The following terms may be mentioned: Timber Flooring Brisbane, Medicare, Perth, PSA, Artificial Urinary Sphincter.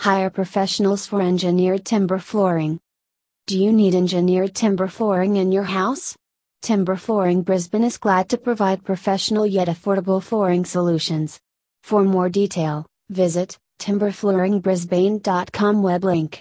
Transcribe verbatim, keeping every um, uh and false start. Hire professionals for engineered timber flooring. Do you need engineered timber flooring in your house? Timber Flooring Brisbane is glad to provide professional yet affordable flooring solutions. For more detail, visit timber flooring brisbane dot com web link.